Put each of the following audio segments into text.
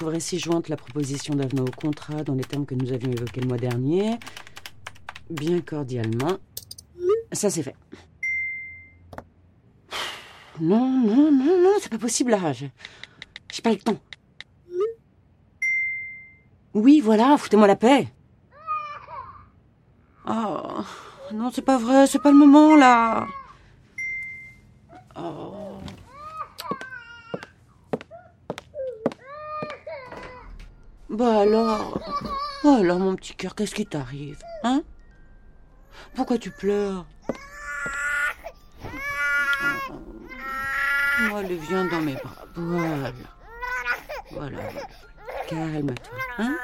trouverez ci-jointe la proposition d'avenant au contrat dans les termes que nous avions évoqués le mois dernier. Bien cordialement. Ça, c'est fait. Non, non, non, non, c'est pas possible, là. J'ai pas le temps. Oui, voilà, foutez-moi la paix. Oh, non, c'est pas vrai, c'est pas le moment, là. Oh... Bah alors mon petit cœur, qu'est-ce qui t'arrive, hein? Pourquoi tu pleures? Oh, allez, viens dans mes bras. Voilà. Voilà. Calme-toi, hein?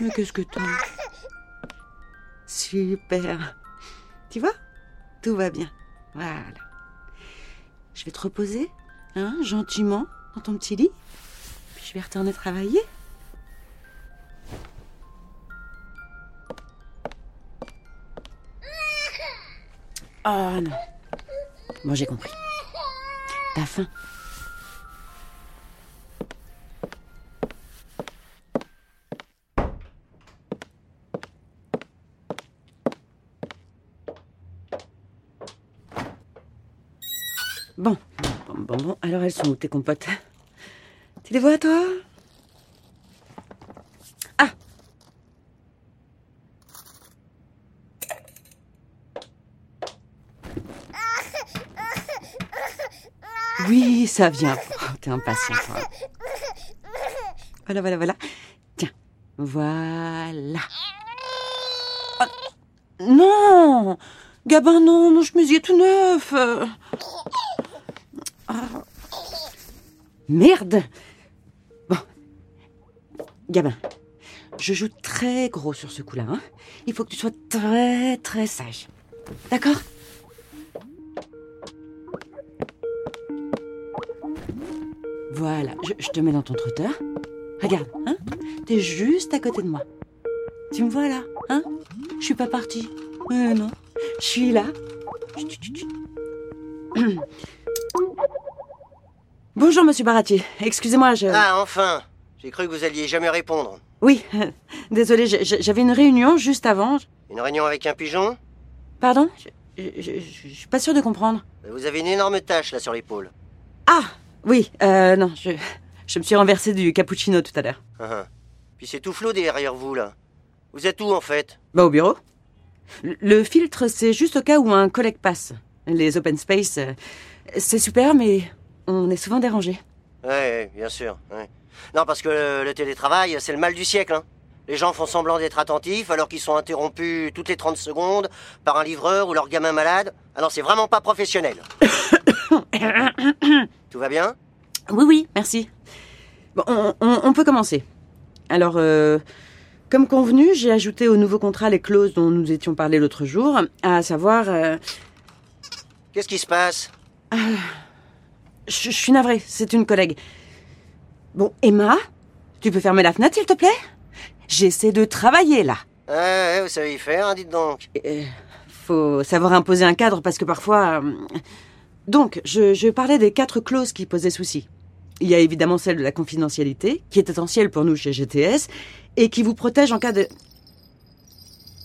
Mais qu'est-ce que t'as? Super. Tu vois? Tout va bien. Voilà. Je vais te reposer, hein, gentiment, dans ton petit lit. Puis je vais retourner travailler. Oh non. Bon, j'ai compris. T'as faim? Bon. Alors, elles sont où, tes compotes? Tu les vois, toi? Oui, ça vient. Oh, t'es impatient, toi. Voilà. Tiens, voilà. Oh, non, Gabin, non, mon chemisier tout neuf. Oh. Merde. Bon, Gabin, je joue très gros sur ce coup-là. Hein. Il faut que tu sois très, très sage. D'accord ? Voilà, je te mets dans ton trotteur. Regarde, hein? T'es juste à côté de moi. Tu me vois là, hein? Je suis pas partie. Non, je suis là. Chut. Bonjour, monsieur Baratier. Excusez-moi, Ah, enfin! J'ai cru que vous alliez jamais répondre. Oui, désolé, j'avais une réunion juste avant. Une réunion avec un pigeon? Pardon? Je suis pas sûre de comprendre. Vous avez une énorme tache là sur l'épaule. Ah! Oui, non, je me suis renversée du cappuccino tout à l'heure. Puis c'est tout flou derrière vous, là. Vous êtes où, en fait? Bah, au bureau. Le filtre, c'est juste au cas où un collègue passe. Les open space, c'est super, mais on est souvent dérangés. Ouais, bien sûr. Ouais. Non, parce que le télétravail, c'est le mal du siècle, hein. Les gens font semblant d'être attentifs, alors qu'ils sont interrompus toutes les 30 secondes par un livreur ou leur gamin malade. Ah non, c'est vraiment pas professionnel. Tout va bien? Oui, merci. Bon, on peut commencer. Alors, comme convenu, j'ai ajouté au nouveau contrat les clauses dont nous étions parlé l'autre jour, à savoir... Qu'est-ce qui se passe? Je suis navrée, c'est une collègue. Bon, Emma, tu peux fermer la fenêtre, s'il te plaît? J'essaie de travailler, là. Vous savez y faire, hein, dites donc. Faut savoir imposer un cadre, parce que parfois... Donc, je parlais des 4 clauses qui posaient souci. Il y a évidemment celle de la confidentialité, qui est essentielle pour nous chez GTS, et qui vous protège en cas de...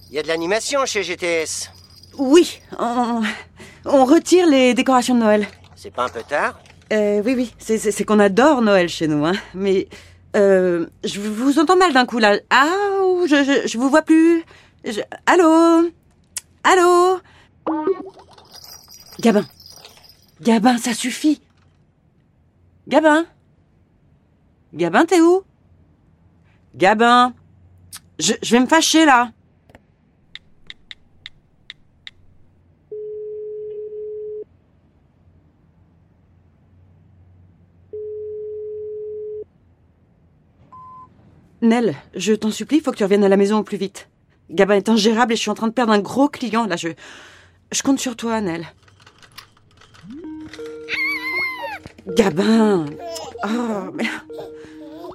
Il y a de l'animation chez GTS. Oui, on retire les décorations de Noël. C'est pas un peu tard? Oui, c'est qu'on adore Noël chez nous, hein. Mais je vous entends mal d'un coup, là. Ah, je vous vois plus. Allô? Gabin, ça suffit. Gabin, t'es où? Gabin, je vais me fâcher, là. Nell, je t'en supplie, faut que tu reviennes à la maison au plus vite. Gabin est ingérable et je suis en train de perdre un gros client, là. Je compte sur toi, Nell. Gabin! Oh, mais...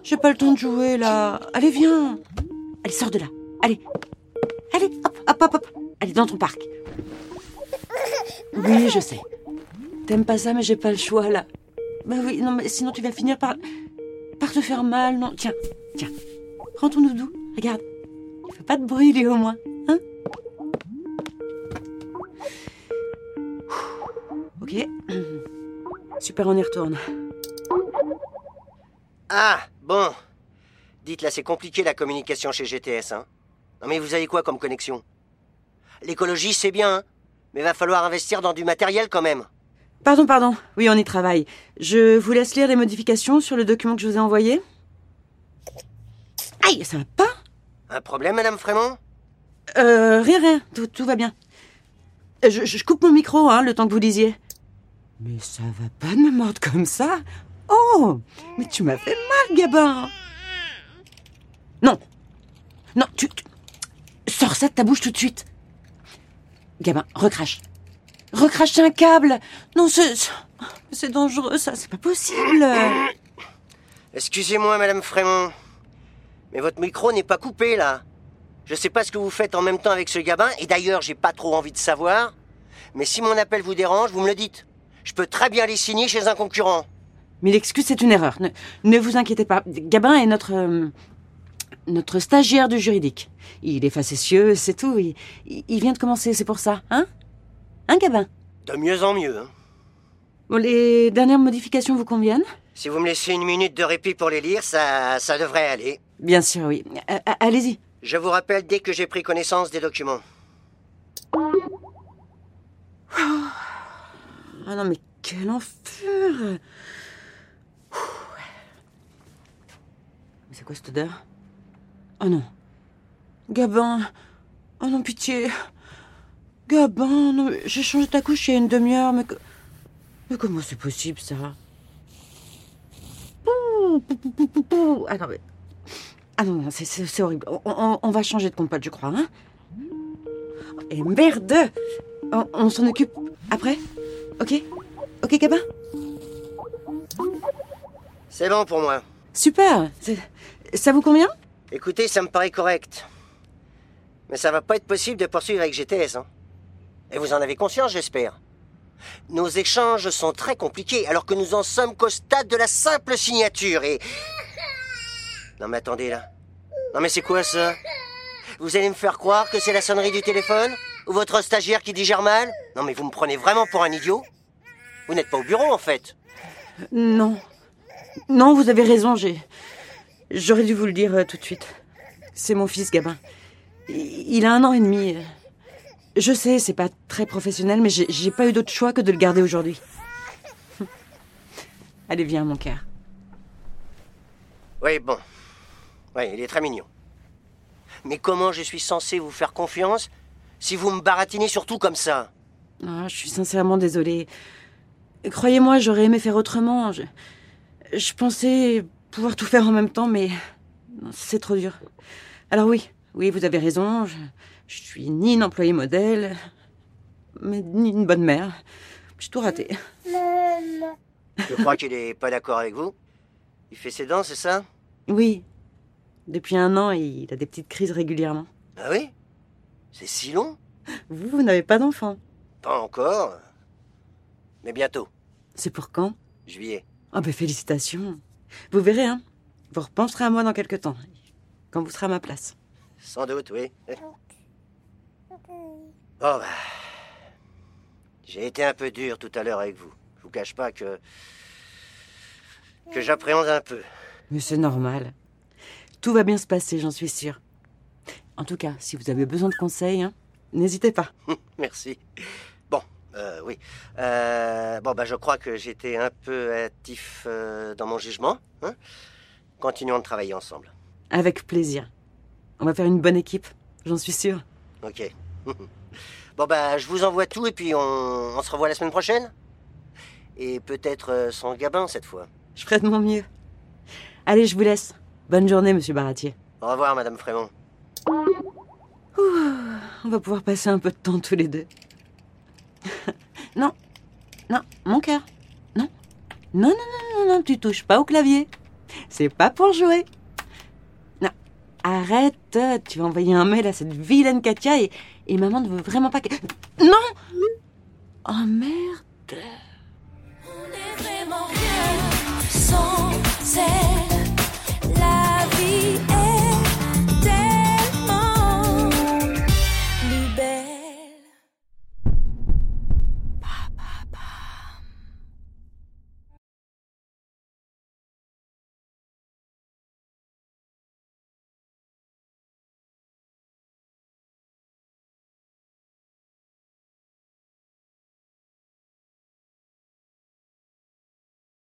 J'ai pas le temps de jouer, là. Allez, viens. Allez, sors de là. Allez, hop. Allez, dans ton parc. Oui, je sais. T'aimes pas ça, mais j'ai pas le choix, là. Bah oui, non, mais sinon tu vas finir par... te faire mal, non? Tiens, prends ton doudou, regarde. Fais pas de bruit, Léo, au moins, hein? Ok. Super, on y retourne. Ah, bon. Dites, là, c'est compliqué la communication chez GTS, hein? Non mais vous avez quoi comme connexion? L'écologie, c'est bien, hein? Mais va falloir investir dans du matériel quand même. Pardon. Oui, on y travaille. Je vous laisse lire les modifications sur le document que je vous ai envoyé. Aïe, ça va pas? Un problème, madame Frémont? Rien. Tout va bien. Je coupe mon micro, hein, le temps que vous lisiez. Mais ça va pas de me mordre comme ça? Oh, mais tu m'as fait mal, Gabin. Non, tu... Sors ça de ta bouche tout de suite. Gabin, recrache. Recrache un câble. Non, c'est dangereux, ça. C'est pas possible. Excusez-moi, madame Frémont. Mais votre micro n'est pas coupé, là. Je sais pas ce que vous faites en même temps avec ce Gabin. Et d'ailleurs, j'ai pas trop envie de savoir. Mais si mon appel vous dérange, vous me le dites. Je peux très bien les signer chez un concurrent. Mais l'excuse, c'est une erreur. Ne vous inquiétez pas. Gabin est notre stagiaire du juridique. Il est facétieux, c'est tout. Il vient de commencer, c'est pour ça. Hein, Gabin? De mieux en mieux, hein. Bon, les dernières modifications vous conviennent? Si vous me laissez une minute de répit pour les lire, ça devrait aller. Bien sûr, oui. Allez-y. Je vous rappelle dès que j'ai pris connaissance des documents. Ah non, mais quel enfer! C'est quoi cette odeur? Oh non. Gabin. Oh non, pitié. Gabin, non, j'ai changé ta couche il y a une demi-heure, mais... Mais comment c'est possible, ça? Ah non, mais... Ah non, c'est horrible. On va changer de compote, je crois, hein? Et merde! On s'en occupe après? Ok, Gabin? C'est bon pour moi. Super! Ça vous convient? Écoutez, ça me paraît correct. Mais ça va pas être possible de poursuivre avec GTS, hein. Et vous en avez conscience, j'espère. Nos échanges sont très compliqués, alors que nous en sommes qu'au stade de la simple signature et... Non mais attendez, là. Non mais c'est quoi, ça? Vous allez me faire croire que c'est la sonnerie du téléphone? Ou votre stagiaire qui digère mal? Non mais vous me prenez vraiment pour un idiot? Vous n'êtes pas au bureau, en fait. Non, vous avez raison, j'aurais dû vous le dire tout de suite. C'est mon fils, Gabin. Il a 1 an et demi. Je sais, c'est pas très professionnel, mais j'ai pas eu d'autre choix que de le garder aujourd'hui. Allez, viens, mon cœur. Oui, bon. Oui, il est très mignon. Mais comment je suis censée vous faire confiance si vous me baratinez surtout comme ça? Ah, je suis sincèrement désolée. Croyez-moi, j'aurais aimé faire autrement. Je pensais pouvoir tout faire en même temps, mais c'est trop dur. Alors oui, vous avez raison, je suis ni une employée modèle, mais ni une bonne mère. J'ai tout raté. Je crois qu'il est pas d'accord avec vous. Il fait ses dents, c'est ça? Oui. Depuis 1 an, il a des petites crises régulièrement. Ah oui? C'est si long? Vous n'avez pas d'enfant? Pas encore, mais bientôt. C'est pour quand? Juillet. Ah ben félicitations. Vous verrez, hein. Vous repenserez à moi dans quelques temps, quand vous serez à ma place. Sans doute, oui. J'ai été un peu dur tout à l'heure avec vous. Je vous cache pas que j'appréhende un peu. Mais c'est normal. Tout va bien se passer, j'en suis sûre. En tout cas, si vous avez besoin de conseils, hein, n'hésitez pas. Merci. Oui. Je crois que j'étais un peu hâtif dans mon jugement. Hein? Continuons de travailler ensemble. Avec plaisir. On va faire une bonne équipe, j'en suis sûre. Ok. Je vous envoie tout et puis on se revoit la semaine prochaine. Et peut-être sans Gabin cette fois. Je ferai de mon mieux. Allez, je vous laisse. Bonne journée, monsieur Baratier. Au revoir, madame Frémont. On va pouvoir passer un peu de temps tous les deux. Non, mon cœur. Non, tu touches pas au clavier. C'est pas pour jouer. Non, arrête, tu vas envoyer un mail à cette vilaine Katia et maman ne veut vraiment pas que... Non! Oh merde!